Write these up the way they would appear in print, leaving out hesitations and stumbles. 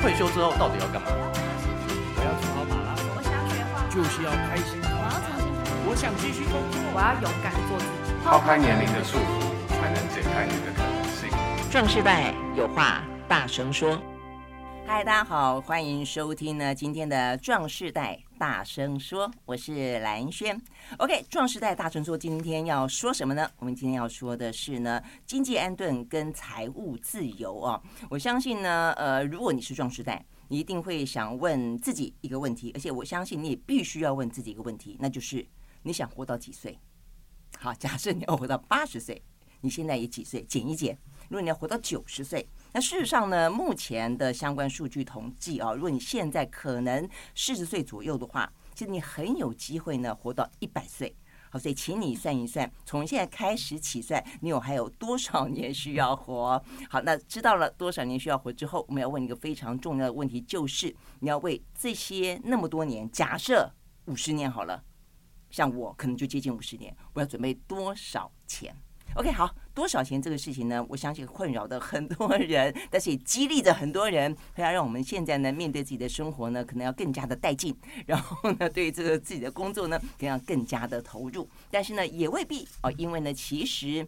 退休之后到底要干嘛？我要做好马拉松。我想学画画。就是要开心。我要重新。我想继续工作。我要勇敢做自己。抛开年龄的束缚，才能解开你的可能性。壮世代有话大声说。嗨，大家好，欢迎收听呢今天的壮世代大声说，我是蓝轩。OK， 壮世代大声说，今天要说什么呢？我们今天要说的是呢，经济安顿跟财务自由哦。我相信呢，如果你是壮世代，你一定会想问自己一个问题，而且我相信你也必须要问自己一个问题，那就是你想活到几岁？好，假设你要活到80岁，你现在也几岁？减一减。如果你要活到90岁。那事实上呢，目前的相关数据统计啊，如果你现在可能40岁左右的话，其实你很有机会呢活到100岁。好，所以请你算一算，从现在开始起算，你还有多少年需要活？好，那知道了多少年需要活之后，我们要问一个非常重要的问题，就是你要为这些那么多年，假设50年好了，像我可能就接近50年，我要准备多少钱？OK， 好，多少钱这个事情呢？我相信困扰的很多人，但是也激励着很多人，要让我们现在呢面对自己的生活呢，可能要更加的带劲，然后呢，对这个自己的工作呢，可能要更加的投入。但是呢，也未必哦，因为呢，其实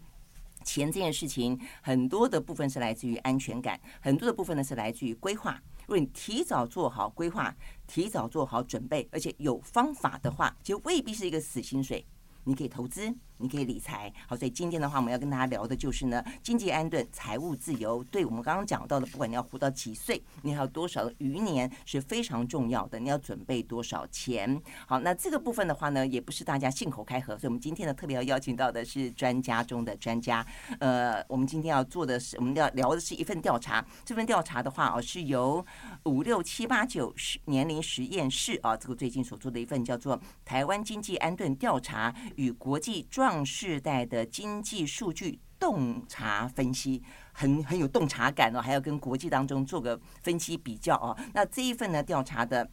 钱这件事情，很多的部分是来自于安全感，很多的部分呢是来自于规划。如果你提早做好规划，提早做好准备，而且有方法的话，其实未必是一个死薪水。你可以投资，你可以理财。好，所以今天的话，我们要跟大家聊的就是呢，经济安顿、财务自由，对我们刚刚讲到的，不管你要活到几岁，你还有多少的余年是非常重要的，你要准备多少钱。好，那这个部分的话呢，也不是大家信口开河，所以我们今天呢特别要邀请到的是专家中的专家。我们今天要做的是，我们要聊的是一份调查。这份调查的话啊，是由56789年龄实验室啊，这个最近所做的一份叫做《台湾经济安顿调查》。与国际壮世代的经济数据洞察分析，很有洞察感哦，还要跟国际当中做个分析比较哦。那这一份呢调查的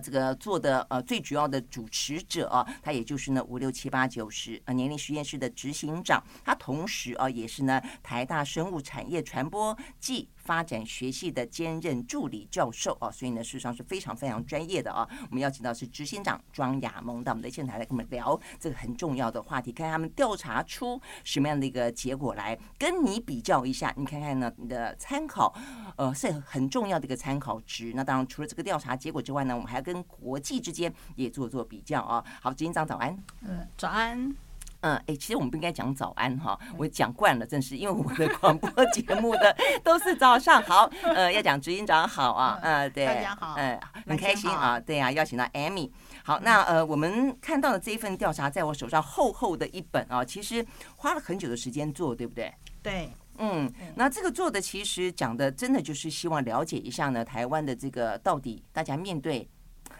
这个做的最主要的主持者啊，他也就是呢56789年龄实验室的执行长，他同时啊也是呢台大生物产业传播暨发展学系的兼任助理教授啊，所以呢事实上是非常非常专业的啊。我们邀请到是执行长庄雅萌到我们的现场来跟我们聊这个很重要的话题，看看他们调查出什么样的一个结果来跟你比较一下，你看看呢你的参考是很重要的一个参考值。那当然除了这个调查结果之外呢，我们还要跟国际之间也做比较啊。好，执行长早安。早安。其实我们不应该讲早安哈，我讲惯了，真是因为我的广播节目的都是早上好。要讲执行长好啊，对，大家好，很开心啊，对啊，邀请到 Amy。好，那我们看到的这一份调查，在我手上厚厚的一本啊，其实花了很久的时间做，对不对？对。那这个做的其实讲的真的就是希望了解一下呢，台湾的这个到底大家面对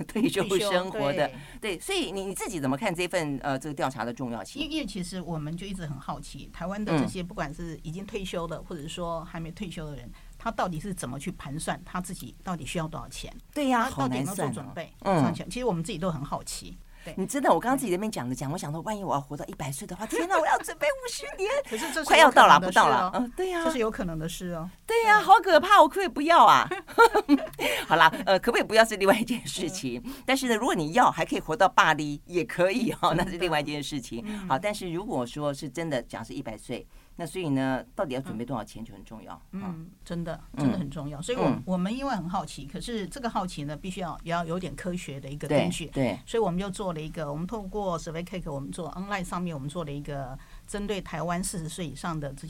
退休生活的 对，所以你自己怎么看这份这个调查的重要性？因为其实我们就一直很好奇，台湾的这些不管是已经退休的，或者说还没退休的人，他到底是怎么去盘算他自己到底需要多少钱？对呀，好难算。准备其实我们自己都很好奇。你真的，我刚刚自己在那边讲，我想说，万一我要活到100岁的话，天哪，我要准备50年，可是这是快要到了，不到了，对呀，这是有可能的事哦。对呀，好可怕，我可不可以不要啊？好啦，可不可以不要是另外一件事情，但是呢，如果你要还可以活到80也可以哦，那是另外一件事情。好，但是如果说是真的讲是100岁。那所以呢，到底要准备多少钱就很重要。真的很重要。所以我们因为很好奇，可是这个好奇呢，必须也要有点科学的一个根据。对，所以我们就做了一个，我们透过 SurveyCake， 我们做 online 上面，我们做了一个针对台湾40岁以上的这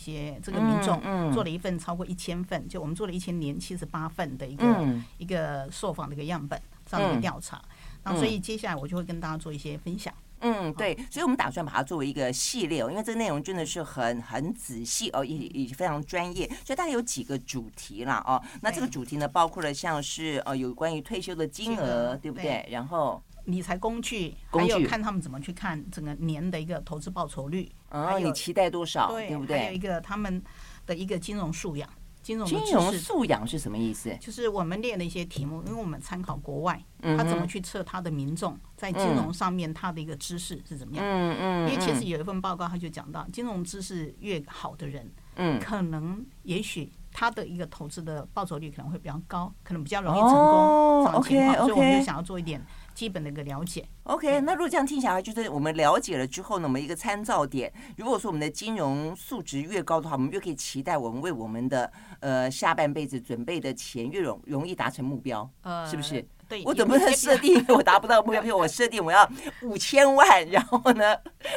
个民众，做了一份超过1000份，就我们做了1078份的一个受访的一个样本这样的调查。那所以接下来我就会跟大家做一些分享。对，所以我们打算把它作为一个系列哦，因为这个内容真的是很仔细哦，也非常专业，所以大概有几个主题啦哦。那这个主题呢，包括了像是有关于退休的金额，对不对？然后理财工具，还有看他们怎么去看整个年的一个投资报酬率，然后你期待多少，对不对？还有一个他们的一个金融素养，金融素养是什么意思？就是我们列了一些题目，因为我们参考国外，他怎么去测他的民众在金融上面他的一个知识是怎么样。因为其实有一份报告，他就讲到，金融知识越好的人，可能也许它的一个投资的报酬率可能会比较高，可能比较容易成功这种情况，所以我们就想要做一点基本的一个了解。 OK， 那如果这样听下来，就是我们了解了之后呢，我们一个参照点，如果说我们的金融素质越高的话，我们越可以期待我们为我们的下半辈子准备的钱越容易达成目标，是不是？对，我怎么能设定我达不到目标？我设定我要5000万，然后呢，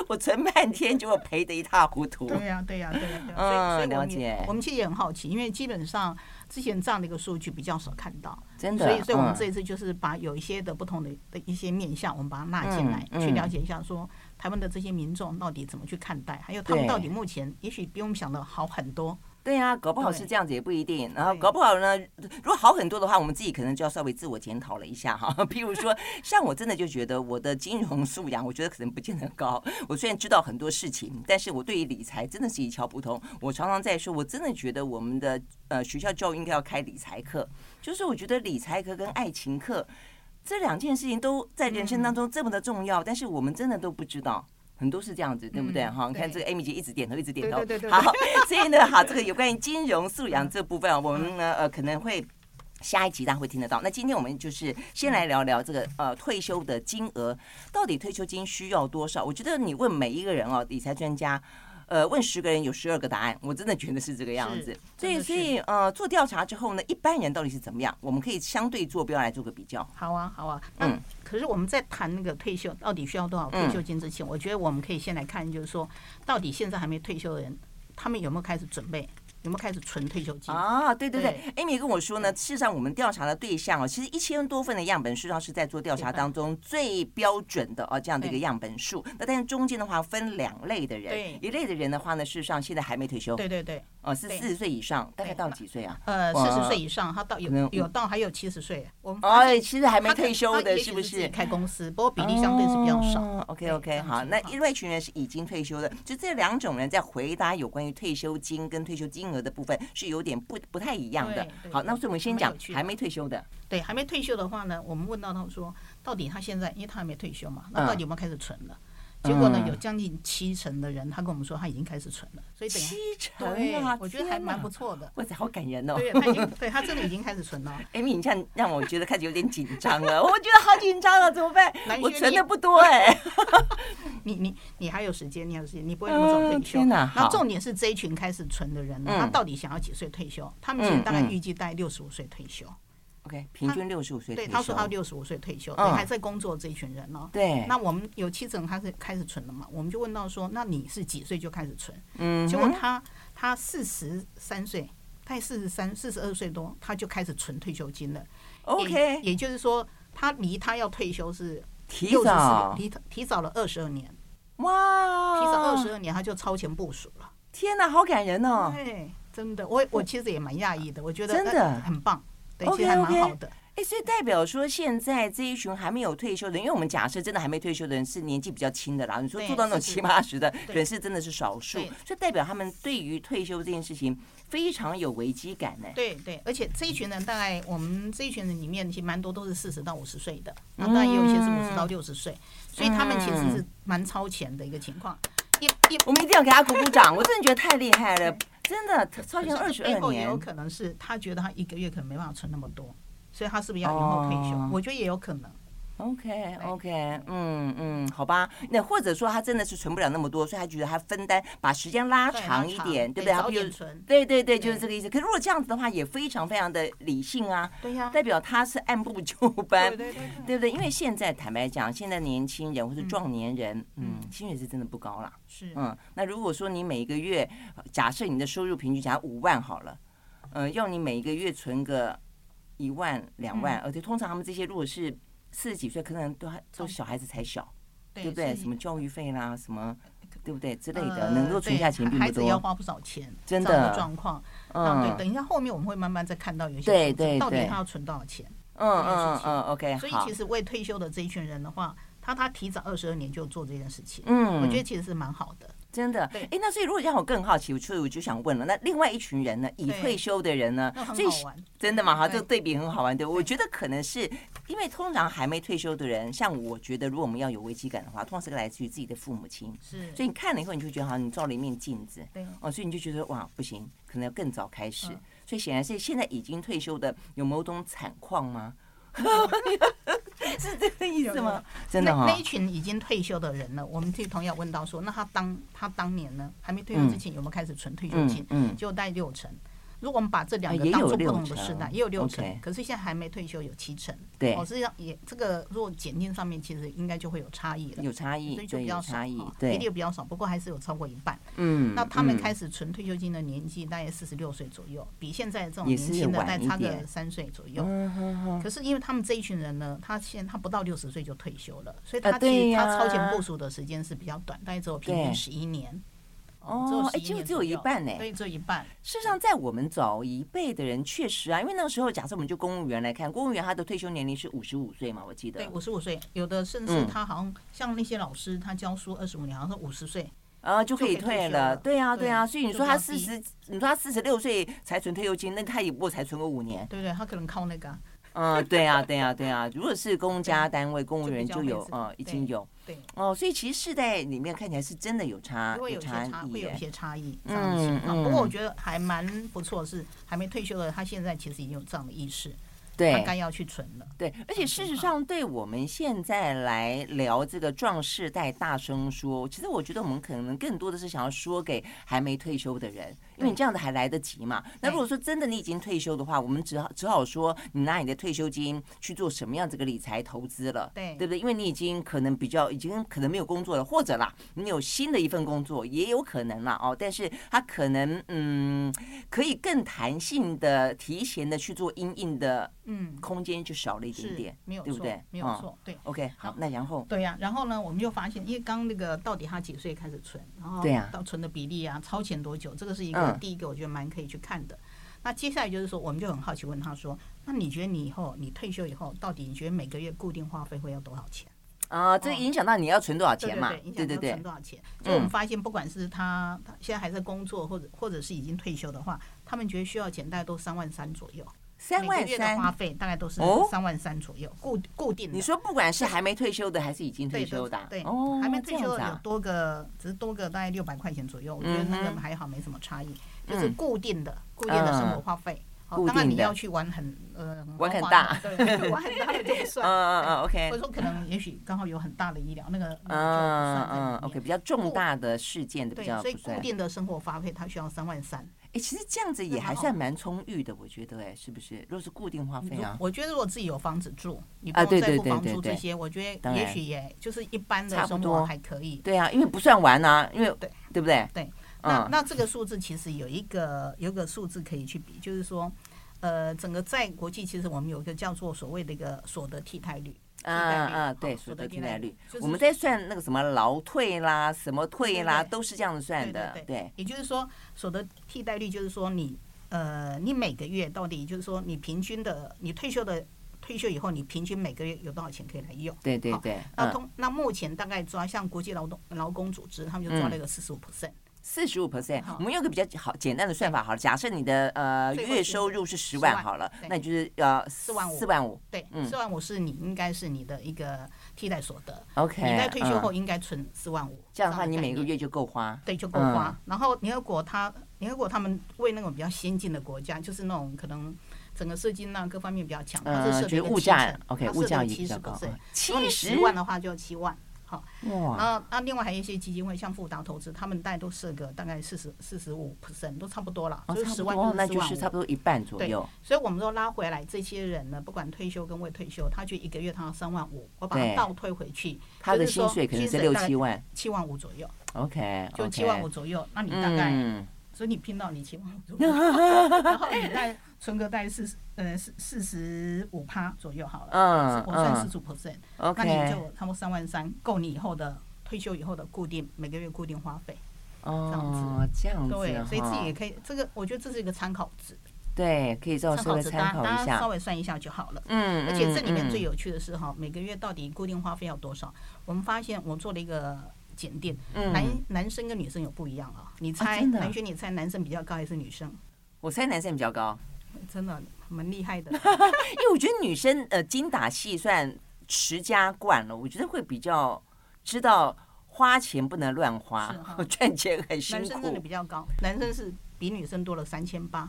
我存半天结果赔得一塌糊涂。对呀，对呀，对呀，对呀。所以了解。我们其实也很好奇，因为基本上之前这样的一个数据比较少看到，真的。所以我们这一次就是把有一些的不同的一些面向，我们把它纳进来，去了解一下说台湾的这些民众到底怎么去看待，还有他们到底目前也许比我们想的好很多。对啊，搞不好是这样子也不一定。然后搞不好呢，如果好很多的话，我们自己可能就要稍微自我检讨了一下哈。譬如说，像我真的就觉得我的金融素养，我觉得可能不见得高。我虽然知道很多事情，但是我对于理财真的是一窍不通。我常常在说，我真的觉得我们的学校教育应该要开理财课，就是我觉得理财课跟爱情课这两件事情都在人生当中这么的重要，但是我们真的都不知道。很多是这样子，对不对？哈、你看这个 Amy 姐一直点头，一直点头。对。好，所以呢，好，这个有关于金融素养这部分，我们呢，可能会下一集大家会听得到。那今天我们就是先来聊聊这个退休的金额，到底退休金需要多少？我觉得你问每一个人哦，理财专家，问10个人有12个答案，我真的觉得是这个样子。所以做调查之后呢，一般人到底是怎么样？我们可以相对坐标来做个比较。好啊，好啊，嗯。可是我们在谈那个退休到底需要多少退休金之前，我觉得我们可以先来看，就是说，到底现在还没退休的人，他们有没有开始准备，有没有开始存退休金啊？对对对 ，Amy 跟我说呢，事实上我们调查的对象哦，其实1000多份的样本数上是在做调查当中最标准的哦这样的一个样本数。那但是中间的话分2类的人，一类的人的话呢，事实上现在还没退休，对对对，哦是40岁以上，大概到几岁啊？40岁以上，他到有到还有70岁，我们其实还没退休的，是不是？开公司，不过比例相对是比较少。OK， 好，那另外一群人是已经退休的，就这2种人在回答有关于退休金跟退休金额的部分是有点不太一样的。好，那所以我们先讲还没退休的。对，还没退休的话呢，我们问到他说，到底他现在，因为他还没退休嘛，那到底有没有开始存了？结果呢，有将近70%的人，他跟我们说他已经开始存了，所以等于70%啊，我觉得还蛮不错的。哇塞，好感人哦！对，他真的已经开始存了。Amy， 你这样让我觉得开始有点紧张了，我觉得好紧张了，怎么办？我存的不多哎。你还有时间，你不会那么早退休。那重点是这一群开始存的人，他到底想要几岁退休？他们其实大概预计大概65岁退休。OK， 平均65岁退休。对，他说他65岁退休，对，还在工作这一群人哦。对，那我们有7成他是开始存了嘛？我们就问到说，那你是几岁就开始存？结果他43岁，他42岁多，他就开始存退休金了。OK， 也就是说，他离他要退休是提早了22年。哇，提早22年，他就超前部署了。天哪，好感人哦！对，真的，我其实也蛮讶异的，我觉得真的很棒。OK， 所以代表说现在这一群还没有退休的人，因为我们假设真的还没退休的人是年纪比较轻的啦，你说做到那种70-80的人是真的是少数，所以代表他们对于退休这件事情非常有危机感呢。对对，而且这一群人大概我们这一群人里面，其实蛮多都是40到50岁的，那当然也有一些是50到60岁，所以他们其实是蛮超前的一个情况。我们一定要给他鼓鼓掌，我真的觉得太厉害了。真的超前22年，背后也有可能是他觉得他1个月可能没办法存那么多，所以他是不是要延后退休？我觉得也有可能。OK， 好吧，那或者说他真的是存不了那么多，所以他觉得他分担把时间拉长一点，对不对？早点存，对，就是这个意思。可是如果这样子的话，也非常非常的理性啊，对呀，代表他是按部就班，对不对？因为现在坦白讲，现在年轻人或者壮年人，薪水是真的不高啦，是，那如果说你每个月，假设你的收入平均假设5万好了，要你每个月存个1万2万，而且通常他们这些如果是40几岁，可能都小孩子才小，对不对？什么教育费啦，什么对不对之类的，能够存下钱并不多。孩子要花不少钱，真的状况。对，等一下后面我们会慢慢再看到有些对到底他要存多少钱。OK。所以其实为退休的这一群人的话，他提早22年就做这件事情，我觉得其实是蛮好的。真的，哎，那所以如果让我更好奇，所以我就想问了，那另外一群人呢，已退休的人呢，所以真的嘛，哈，这个对比很好玩，对，我觉得可能是因为通常还没退休的人，像我觉得，如果我们要有危机感的话，通常是来自于自己的父母亲，是，所以你看了以后，你就觉得好像你照了一面镜子，对，哦，所以你就觉得哇，不行，可能要更早开始。所以显然是现在已经退休的有某种惨况吗？是这个意思吗？真的、哦、那一群已经退休的人呢，我们这朋友问到说，那他当年呢还没退休之前有没有开始存退休金？结果大概6成。如果我们把这两个当作不同的世代，也有6成，可是现在还没退休有7成。对，实际上也这个如果检定上面其实应该就会有差异了，有差异，所以就比较少，比例比较少，不过还是有超过一半。嗯，那他们开始存退休金的年纪大概46岁左右，比现在这种年轻的大概差个3岁左右。可是因为他们这一群人呢，他不到60岁就退休了，所以他其实他超前部署的时间是比较短，大概只有平均11年。哦，哎，只有一半呢，对，只有一半。事实上，在我们早一辈的人，确实啊，因为那个时候，假设我们就公务员来看，公务员他的退休年龄是55岁嘛，我记得。对，55岁，有的甚至他好像像那些老师，他教书25年，好像是50岁啊就可以退了。对啊，对啊，所以你说他46岁才存退休金，那他也不过才存个5年。对对，他可能靠那个。嗯，对啊，对啊，对啊。如果是公家单位，公务员就有已经有。对。哦，所以其实世代里面看起来是真的有差，会有些差，会有些差异这样的情况。不过我觉得还蛮不错，是还没退休的他现在其实已经有这样的意识，对，他该要去存了。对，而且事实上，对我们现在来聊这个壮世代大声说，其实我觉得我们可能更多的是想要说给还没退休的人。因为你这样子还来得及嘛？那如果说真的你已经退休的话，我们只好说你拿你的退休金去做什么样子个理财投资了，对不对？因为你已经可能没有工作了，或者啦，你有新的一份工作也有可能啦哦，但是他可能可以更弹性的、提前的去做因应的，空间就少了一点点，没有错，对不对？没有错，对。OK， 好，那然后对呀、啊，然后呢，我们就发现，因为刚那个到底他几岁开始存，然后到存的比例啊，超前多久，这个是一个。第一个我觉得蛮可以去看的。那接下来就是说，我们就很好奇问他说，那你觉得你退休以后，到底你觉得每个月固定花费会要多少钱啊？这影响到你要存多少钱嘛？对对对，存多少钱。所以我们发现，不管是他现在还在工作，或者是已经退休的话，他们觉得需要钱大概都3万3左右。3万3，每个月的花费大概都是3万3左右，固定的。你说不管是还没退休的，还是已经退休的、啊，对，还没退休的有多个，只是多个大概600块钱左右，我觉得那个还好，没什么差异，就是固定的生活花费。当然你要去玩很大，对，玩很大的就不算。OK。或者说可能也许刚好有很大的医疗那个就算。OK， 比较重大的事件的比较不算。对，所以固定的生活花费它需要3万3。哎，其实这样子也还算蛮充裕的，我觉得哎，是不是？如果是固定花费啊，我觉得如果自己有房子住，你不用在乎房租这些，我觉得也许也就是一般的生活还可以。对啊，因为不算完啊，因为对不对？对。那这个数字其实有一个数字可以去比，就是说，整个在国际其实我们有一个叫做所谓的一个所得替代率。对，所得替代率，我们在算那个什么劳退啦、什么退啦，都是这样子算的。对，也就是说，所得替代率就是说你每个月到底就是说你平均的，你退休以后，你平均每个月有多少钱可以来用？对对对。那目前大概抓像国际劳工组织，他们就抓了一个45%。45%， 我们用个比较好简单的算法好了。假设你的月收入是10万好了，那你就是4万5。对，4万5是你应该是你的一个替代所得。OK， 你在退休后应该存4万5，这样的话你每个月就够花。对，就够花。然后联合国他们为那种比较先进的国家，就是那种可能整个社经各方面比较强，它是设定物价 OK， 物价也比较高。如果你10万的话，就7万。好，那另外还有一些基金会，像富达投资，他们大概都设个大概45%，都差不多了，就是10万，那就是差不多一半左右。所以我们都拉回来，这些人呢，不管退休跟未退休，他就一个月他要3万5，我把它倒退回去，他的薪水可能是6-7万，7万5左右。OK， 就7万5左右，那你大概，所以你拼到你7万5左右，然后你大概存个大概45%左右好了，我算45%，那你就差不多3万3，够你以后的退休以后的固定每个月固定花费，这样子，对，所以自己也可以，这个我觉得这是一个参考值，对，可以稍微参考一下，大家稍微算一下就好了，而且这里面最有趣的是哈，每个月到底固定花费要多少？我们发现我做了一个检定，男生跟女生有不一样啊，你猜，南萱，你猜男生比较高还是女生？我猜男生比较高。真的蛮厉害的，因为我觉得女生精打细算、持家惯了，我觉得会比较知道花钱不能乱花，赚钱很辛苦。男生真的比较高，男生是比女生多了3800。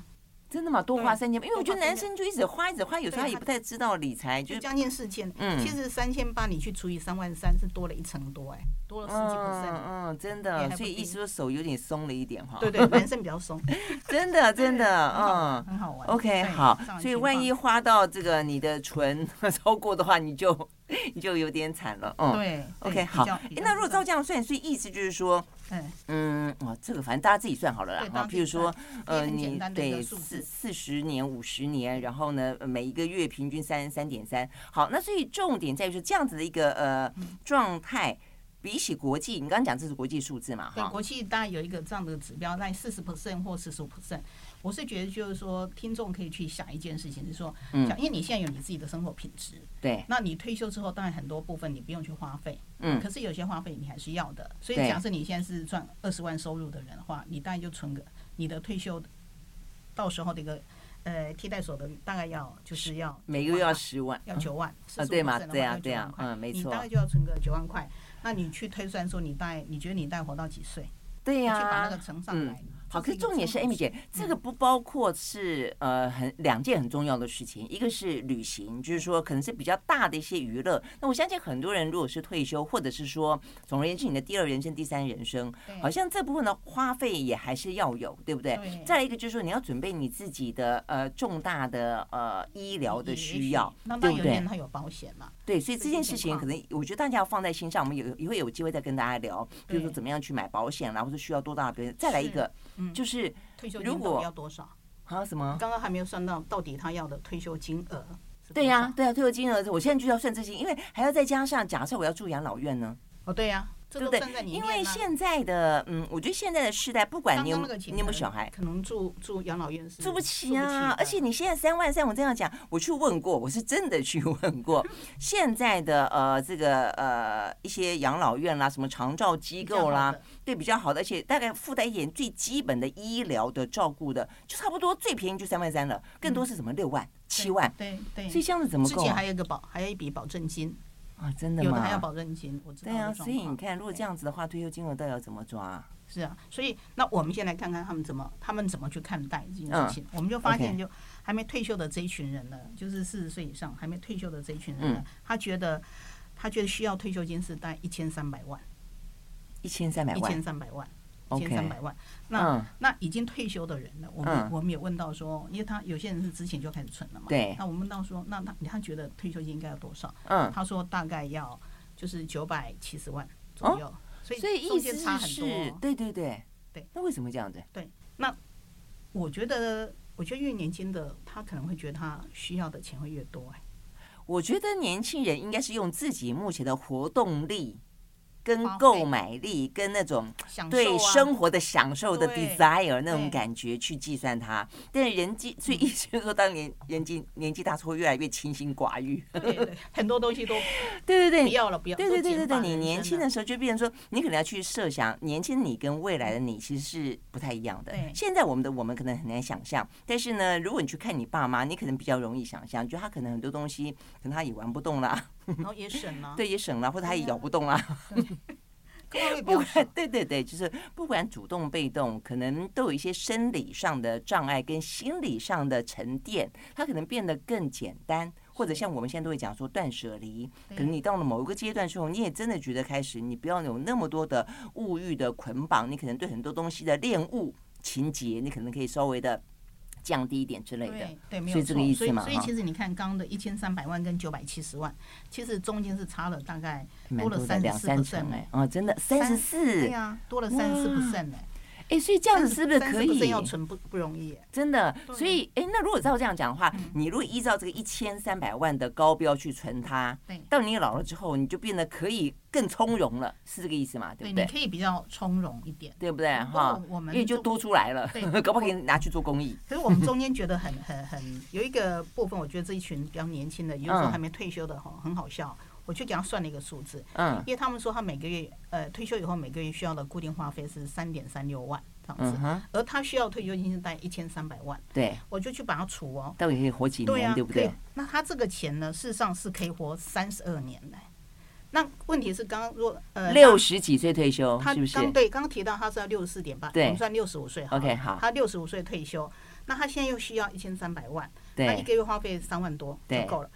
真的吗？多花3000，因为我觉得男生就一直花，有时候他也不太知道理财，就将近4000。其实3800你去除以33000是多了1%多，多了10%。真的，所以意思说手有点松了一点哈。对对，男生比较松。真的，很好玩。OK， 好，所以万一花到这个你的纯超过的话，你就有点惨了。对。OK， 好。那如果照这样算，所以意思就是说。这个反正大家自己算好了啦。譬如说，你对40年、50年，然后呢，每一个月平均33.3。好，那所以重点在于说这样子的一个状态，比起国际，你刚刚讲这是国际数字嘛？对，国际大概有一个这样的指标在40% 或45%。我是觉得就是说，听众可以去想一件事情，就是说，因为你现在有你自己的生活品质，对，那你退休之后，当然很多部分你不用去花费。可是有些花费你还是要的，所以假设你现在是赚20万收入的人的话，你大概就存个你的退休到时候的一个替代所得大概要就是要每个月要10万，要9万，对嘛？对啊，没错，你大概就要存个9万块。那你去推算说你大概你觉得你大概活到几岁？对呀，去把那个乘上来。好，可是重点是 Amy 姐，这个不包括是两件很重要的事情，一个是旅行，就是说可能是比较大的一些娱乐。那我相信很多人如果是退休，或者是说总而言之你的第2人生、第3人生，好像这部分的花费也还是要有，对不对？对。再来一个就是说你要准备你自己的重大的医疗的需要，对不对？他有保险嘛？对，所以这件事情可能我觉得大家要放在心上，我们也会有机会再跟大家聊，比如说怎么样去买保险啦，或者需要多大的保险。再来一个。就是退休金要多少？啊什么？刚刚还没有算到底他要的退休金额。对啊，退休金额，我现在就要算这些，因为还要再加上，假设我要住养老院呢。哦，对呀，这都算在里面。因为现在的，我觉得现在的世代，不管你有没有小孩，可能住养老院是住不起啊。而且你现在3万3，我这样讲，我去问过，我是真的去问过，现在的一些养老院啦，什么长照机构啦。对，比较好的，而且大概附带一点最基本的医疗的照顾的，就差不多最便宜就3万3了，更多是什么6万7万，对，所以这样子怎么够？之前还有一笔保证金啊，真的吗？有的还要保证金，我知道。对啊，所以你看，如果这样子的话，退休金额到底要怎么抓啊？是啊，所以那我们先来看看他们怎么去看待这件事情。我们就发现，就还没退休的这一群人呢，就是40岁以上还没退休的这一群人呢，他觉得需要退休金是大概1300万。1300万，1300万。那已经退休的人呢，我们也问到说，因为他有些人是之前就开始存了嘛。对。那我们问到说，那他觉得退休金应该要多少？他说大概要就是970万左右。所以中间差很多。对。那为什么这样子？对。那我觉得越年轻的他可能会觉得他需要的钱会越多。我觉得年轻人应该是用自己目前的活动力。跟购买力，跟那种对生活的享受的 desire 那种感觉去计算它，但是人际，所以意思就是说，当年纪大之后，越来越清心寡欲，很多东西都对不要了，不要对，你年轻的时候就变成说，你可能要去设想，年轻你跟未来的你其实是不太一样的。现在我们可能很难想象，但是呢，如果你去看你爸妈，你可能比较容易想象，就他可能很多东西，可能他也玩不动了。然后也省了，对，也省了，或者他也咬不动啦。不管对，就是不管主动被动，可能都有一些生理上的障碍跟心理上的沉淀，他可能变得更简单，或者像我们现在都会讲说断舍离，可能你到了某一个阶段之后，你也真的觉得开始你不要有那么多的物欲的捆绑，你可能对很多东西的恋物情节，你可能可以稍微的。降低一点之类的，对，没有错。所以其实你看，刚刚的1300万跟970万，其实中间是差了大概多了34%真的34%，对啊，多了34%所以这样子是不是可以？要存不容易，真的。所以那如果照这样讲的话，你如果依照这个1300万的高标去存它，到你老了之后，你就变得可以更从容了，是这个意思嘛？对不对？你可以比较从容一点，对不对？哈，因为就多出来了，搞不好可以拿去做公益。可是我们中间觉得很有一个部分，我觉得这一群比较年轻的，有时候还没退休的哈，很好笑。我去给他算了一个数字，因为他们说他每个月退休以后每个月需要的固定花费是3.36万这样子，而他需要退休金是大概1300万，对，我就去把它除到底可以活几年， 对不对？那他这个钱呢，事实上是可以活32年的。那问题是，刚刚如果60几岁退休，是不是？对，刚刚提到他是要64.8，我们算65岁好，他65岁退休，那他现在又需要1300万，他一个月花费3万多就够了。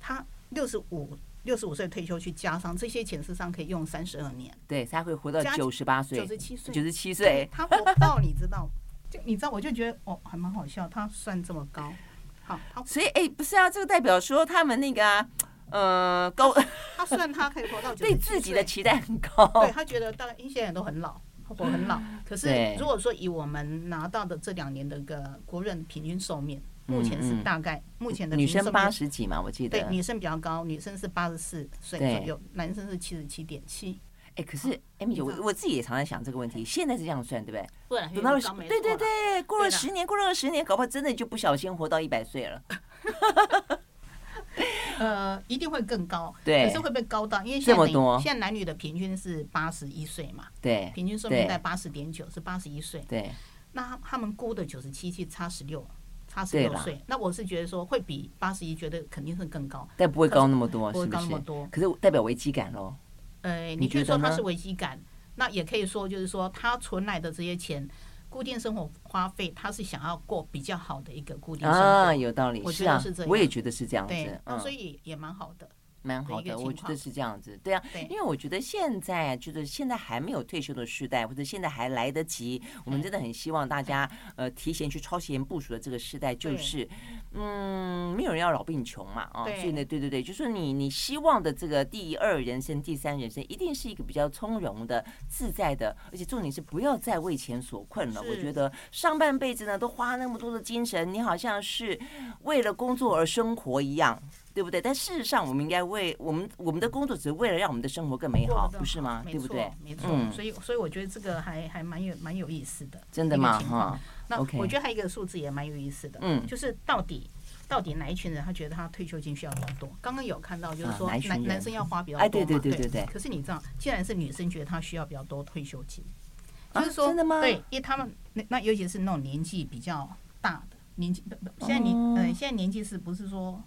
他65岁退休去加上这些钱，事实上可以用32年，对，才会活到98岁、97岁、97岁，他活到你知道，就你知道，我就觉得哦，还蛮好笑，他算这么高，好，所以哎，不是啊，这个代表说他们那个啊。高，他算他可以活到97岁，对自己的期待很高，对他觉得大概一些人都很老，活很老。可是如果说以我们拿到的这2年的一个国人平均寿命，目前是大概目前的平均寿命女生80几嘛，我记得对女生比较高，女生是84岁左右，男生是77.7。哎，可是 Amy 姐，我自己也常常想这个问题，现在是这样算对不对？不然等到对对对，过了10年，过了20年，搞不好真的就不小心活到100岁了。一定会更高，对，可是会不会高到？因为现在男女的平均是81岁嘛，对，平均寿命在80.9，是81岁，对。那他们估的97差16，差16岁。那我是觉得说会比81，觉得肯定是更高，但不会高那么多，不会高那么多。可是代表危机感喽？你可以说它是危机感，那也可以说就是说他存来的这些钱。固定生活花费，他是想要过比较好的一个固定生活啊，有道理，我觉得是这样，我也觉得是这样子，对，所以也蛮好的，蛮好的，我觉得是这样子，对啊，对，因为我觉得现在就是现在还没有退休的世代，或者现在还来得及，我们真的很希望大家提前去超前部署的这个世代，就是没有人要老病穷嘛，啊，所以呢，对对对，就是你希望的这个第2人生、第3人生，一定是一个比较从容的、自在的，而且重点是不要再为钱所困了。我觉得上半辈子呢都花那么多的精神，你好像是为了工作而生活一样。对不对？但事实上，我们应该为我们的工作，只是为了让我们的生活更美好，不是吗？对不对？没错，所以我觉得这个还蛮有意思的。真的吗？哈，那我觉得还有一个数字也蛮有意思的，就是到底哪一群人他觉得他退休金需要多多？刚刚有看到就是说男生要花比较多嘛，对。可是你知道，既然是女生觉得她需要比较多退休金，就是说真的吗？对，因为他们那尤其是那种年纪比较大的年纪，现在年纪是不是说？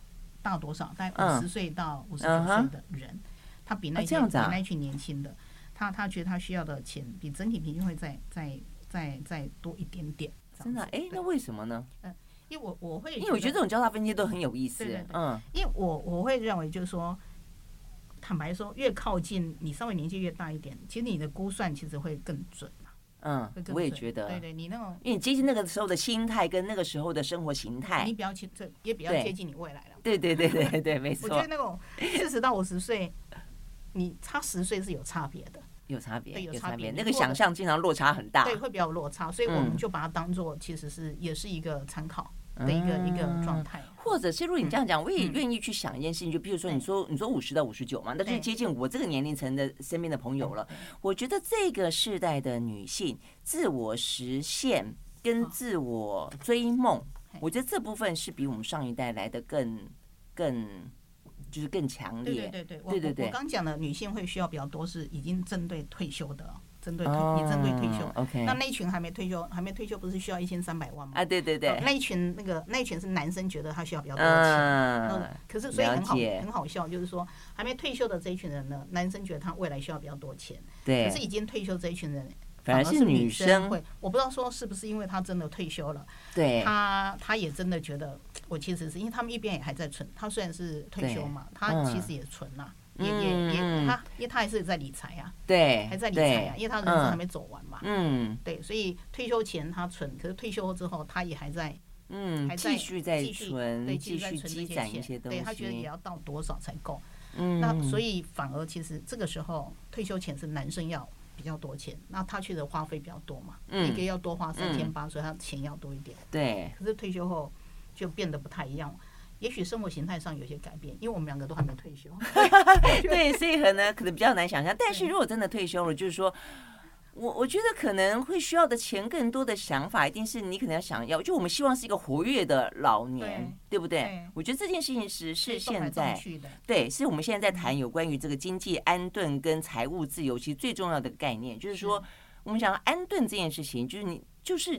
大多少？大概50岁到59岁的人，他比那群年轻的，他觉得他需要的钱比整体平均会再多一点点。真的？哎，那为什么呢？因为我会，因为我觉得这种交叉分析都很有意思。因为我会认为就是说，坦白说，越靠近你稍微年纪越大一点，其实你的估算其实会更准。我也觉得，对，你那种，因为你接近那个时候的心态跟那个时候的生活形态，你比较也比较接近你未来了。对，没错。我觉得那种40到50岁，你差10岁是有差别的，有差别。那个想象经常落差很大，对，会比较有落差，所以我们就把它当做其实是也是一个参考的一个状态。或者是如果你这样讲，我也愿意去想一件事情，就比如说你说50到59嘛，那就接近我这个年龄层的身边的朋友了。我觉得这个世代的女性自我实现跟自我追梦，我觉得这部分是比我们上一代来的更就是更强烈。对，我刚讲的女性会需要比较多，是已经针对退休的。针对退休，那一群还没退休，不是需要1300万吗？啊，对，那一群是男生觉得他需要比较多的钱，可是所以很好笑，就是说还没退休的这一群人呢，男生觉得他未来需要比较多钱，对，可是已经退休这一群人反而是女生会，我不知道说是不是因为他真的退休了，对，他也真的觉得我其实是因为他们一边也还在存，他虽然是退休嘛，他其实也存了。因为他还是在理财啊，对，还在理财啊，因为他人生还没走完嘛，对，所以退休前他存，可是退休之后他也还在，还在继续存，对，继续积攒一些东西，对，他觉得也要到多少才够，那所以反而其实这个时候退休前是男生要比较多钱，那他去的花费比较多嘛，一个要多花3800，所以他钱要多一点，对，可是退休后就变得不太一样。也许生活形态上有些改变，因为我们两个都还没退休。对，所以可能比较难想象。但是如果真的退休了，就是说，我觉得可能会需要的钱更多的想法，一定是你可能要想要，就我们希望是一个活跃的老年，对不对？我觉得这件事情是现在对，是我们现在在谈有关于这个经济安顿跟财务自由，其实最重要的概念，就是说。我们想要安顿这件事情，就是你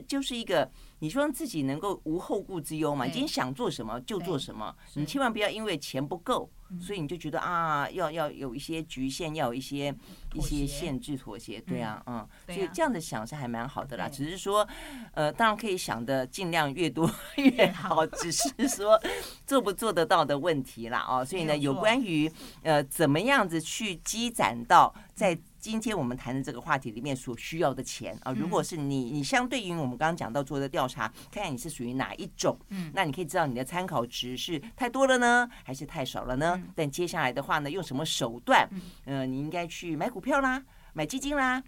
就是一个你希望自己能够无后顾之忧嘛，你今天想做什么就做什么，你千万不要因为钱不够，所以你就觉得啊，要有一些局限，要有一些限制妥协，对啊，嗯，所以这样的想是还蛮好的啦。只是说，当然可以想的尽量越多越好，只是说做不做得到的问题啦，哦，所以呢，有关于怎么样子去积攒到在今天我们谈的这个话题里面所需要的钱啊，如果是你相对于我们刚刚讲到做的调查，看看你是属于哪一种，那你可以知道你的参考值是太多了呢，还是太少了呢？但接下来的话呢，用什么手段？你应该去买股票啦，买基金啦，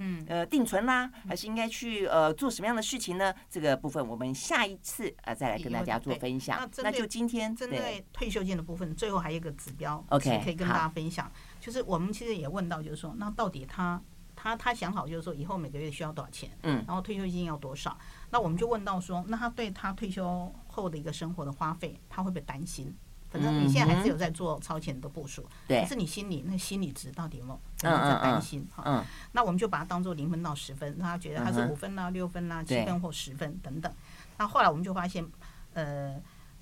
定存啦，还是应该去做什么样的事情呢？这个部分我们下一次再来跟大家做分享。那就今天针对退休金的部分，最后还有一个指标 ，OK， 可以跟大家分享。就是我们其实也问到，就是说，那到底他想好，就是说以后每个月需要多少钱，然后退休金要多少？那我们就问到说，那他对他退休后的一个生活的花费，他会不会担心？反正你现在还是有在做超前的部署，对，但是你心理值到底有没有在担心？哈，那我们就把它当做0分到10分，让他觉得他是5分啦、6分啦、7分或10分等等。那后来我们就发现，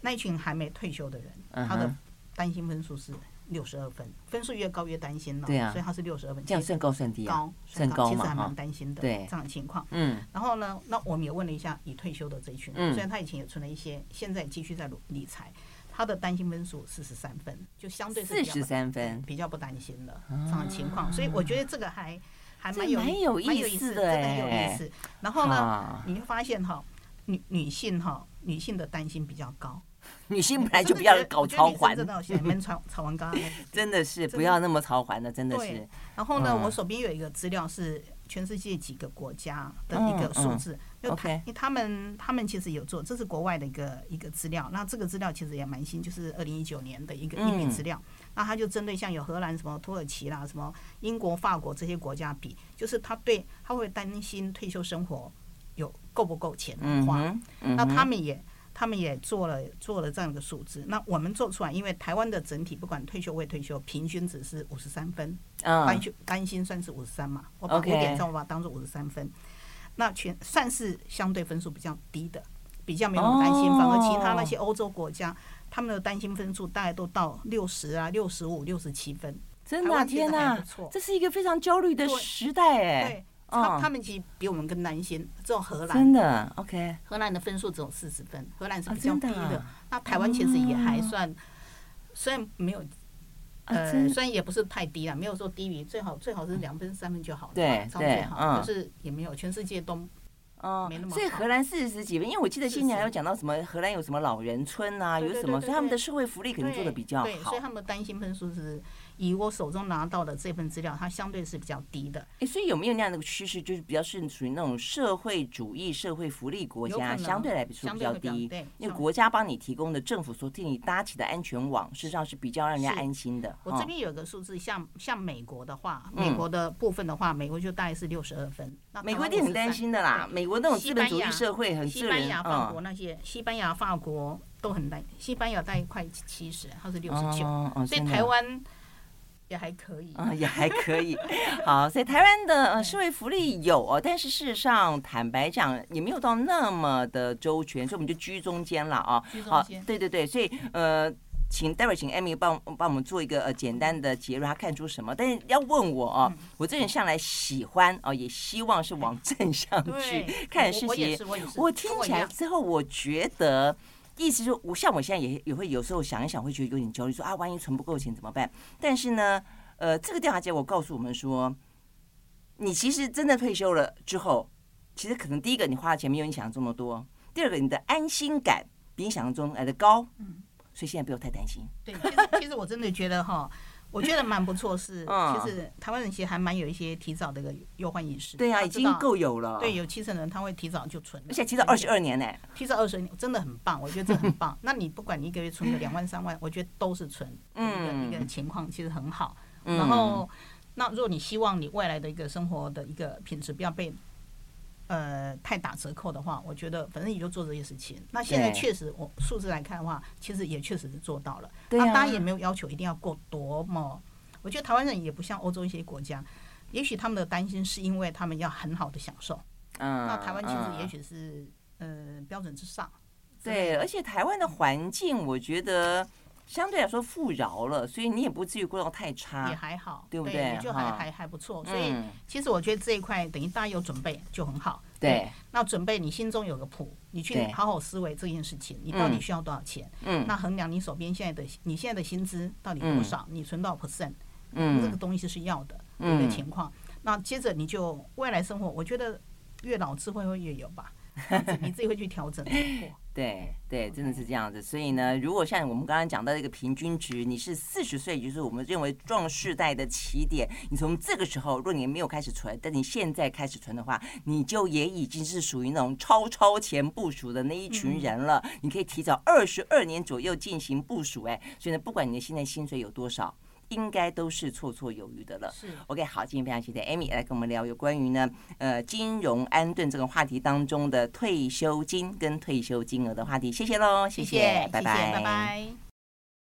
那一群还没退休的人，他的担心分数是62分，分数越高越担心了，对啊，所以他是62分，这样算高算低啊？高，算高，其实还蛮担心的，对这样的情况。嗯，然后呢，那我们也问了一下已退休的这一群，虽然他以前也存了一些，现在继续在理财，他的担心分数43分，就相对是43分，比较不担心了这样的情况。所以我觉得这个还蛮有意思的，真的很有意思。然后呢，你会发现哈，女性的担心比较高。女性本来就不要搞超环，真的现在闷超环刚，真的是不要那么超环了，真的是。然后呢，我手边有一个资料是全世界几个国家的一个数字，因为他们其实有做，这是国外的一个资料。那这个资料其实也蛮新，就是2019年的一个移民资料。那他就针对像有荷兰、什么土耳其啦、什么英国、法国这些国家比，就是他会担心退休生活有够不够钱花，那他们也做了这样一个数字，那我们做出来，因为台湾的整体不管退休未退休，平均值是53分，担心算是53嘛，我把5.3我把它当做53分，那全算是相对分数比较低的，比较没有那么担心，反而其他那些欧洲国家，他们的担心分数大概都到60啊、65、67分，真的天哪，这是一个非常焦虑的时代哎。对，他们其实比我们更担心，只有荷兰真的 OK， 荷兰的分数只有40分，荷兰是比较低的。那台湾其实也还算，虽然没有，虽然也不是太低了，没有说低于最好是2分3分就好了，对对，就是也没有全世界都。哦，所以荷兰40几分，因为我记得今年还有讲到什么荷兰有什么老人村啊，有什么，所以他们的社会福利肯定做的比较好，对，所以他们的担心分数是以我手中拿到的这份资料，它相对是比较低的。所以有没有那样的趋势，就是比较是属于那种社会主义、社会福利国家，相对来说比较低，因为国家帮你提供的政府所替你搭起的安全网，事实上是比较让人家安心的。我这边有个数字，像美国的话，美国的部分的话，美国就大概是62分。美国一定很担心的啦，美国那种资本主义社会很自然，西班牙、法国都很担心，西班牙大概快70，它是69，所以台湾也还可以，也还可以。好，所以台湾的社会福利有哦，但是事实上坦白讲也没有到那么的周全，所以我们就居中间了啊。居中间，对对对，所以待会请 Amy 帮我们做一个简单的结论，她看出什么？但是要问我哦，我这人向来喜欢哦，也希望是往正向去看事情。我听起来之后，我觉得。意思就是，像我现在也会有时候想一想，会觉得有点焦虑，说啊，万一存不够钱怎么办？但是呢，这个调查结果告诉我们说，你其实真的退休了之后，其实可能第一个你花的钱没有你想的这么多，第二个你的安心感比你想象中来的高，所以现在不要太担心。对，其实我真的觉得哈。我觉得蛮不错，是，其实台湾人其实还蛮有一些提早的一个忧患意识。对啊，已经够有了。对，有70%人他会提早就存，而且提早22年呢。提早22年真的很棒，我觉得这很棒。那你不管你一个月存个2万3万，我觉得都是存，一个情况其实很好。然后，那如果你希望你未来的一个生活的一个品质不要被太打折扣的话，我觉得反正你就做这些事情。那现在确实，我数字来看的话，其实也确实是做到了。那大家也没有要求一定要过多么，我觉得台湾人也不像欧洲一些国家，也许他们的担心是因为他们要很好的享受，那台湾其实也许是标准之上。对，而且台湾的环境我觉得相对来说富饶了，所以你也不至于过到太差，也还好，对不对？对，就还不错。所以其实我觉得这一块等于大家有准备就很好。对，那准备你心中有个谱，你去好好思维这件事情，你到底需要多少钱？那衡量你手边现在的薪资到底多少，你存到 percent，这个东西是要的一个情况。那接着你就未来生活，我觉得越老智慧会越有吧，你自己会去调整。对对，真的是这样子。所以呢，如果像我们刚刚讲到这个平均值，你是40岁，就是我们认为壮世代的起点。你从这个时候，若你没有开始存，但你现在开始存的话，你就也已经是属于那种超前部署的那一群人了。你可以提早22年左右进行部署。所以呢，不管你的现在薪水有多少，应该都是绰绰有余的了。OK， 好，今天非常谢谢 Amy 来跟我们聊有关于呢金融安顿这个话题当中的退休金跟退休金额的话题，谢谢喽，谢谢，拜拜。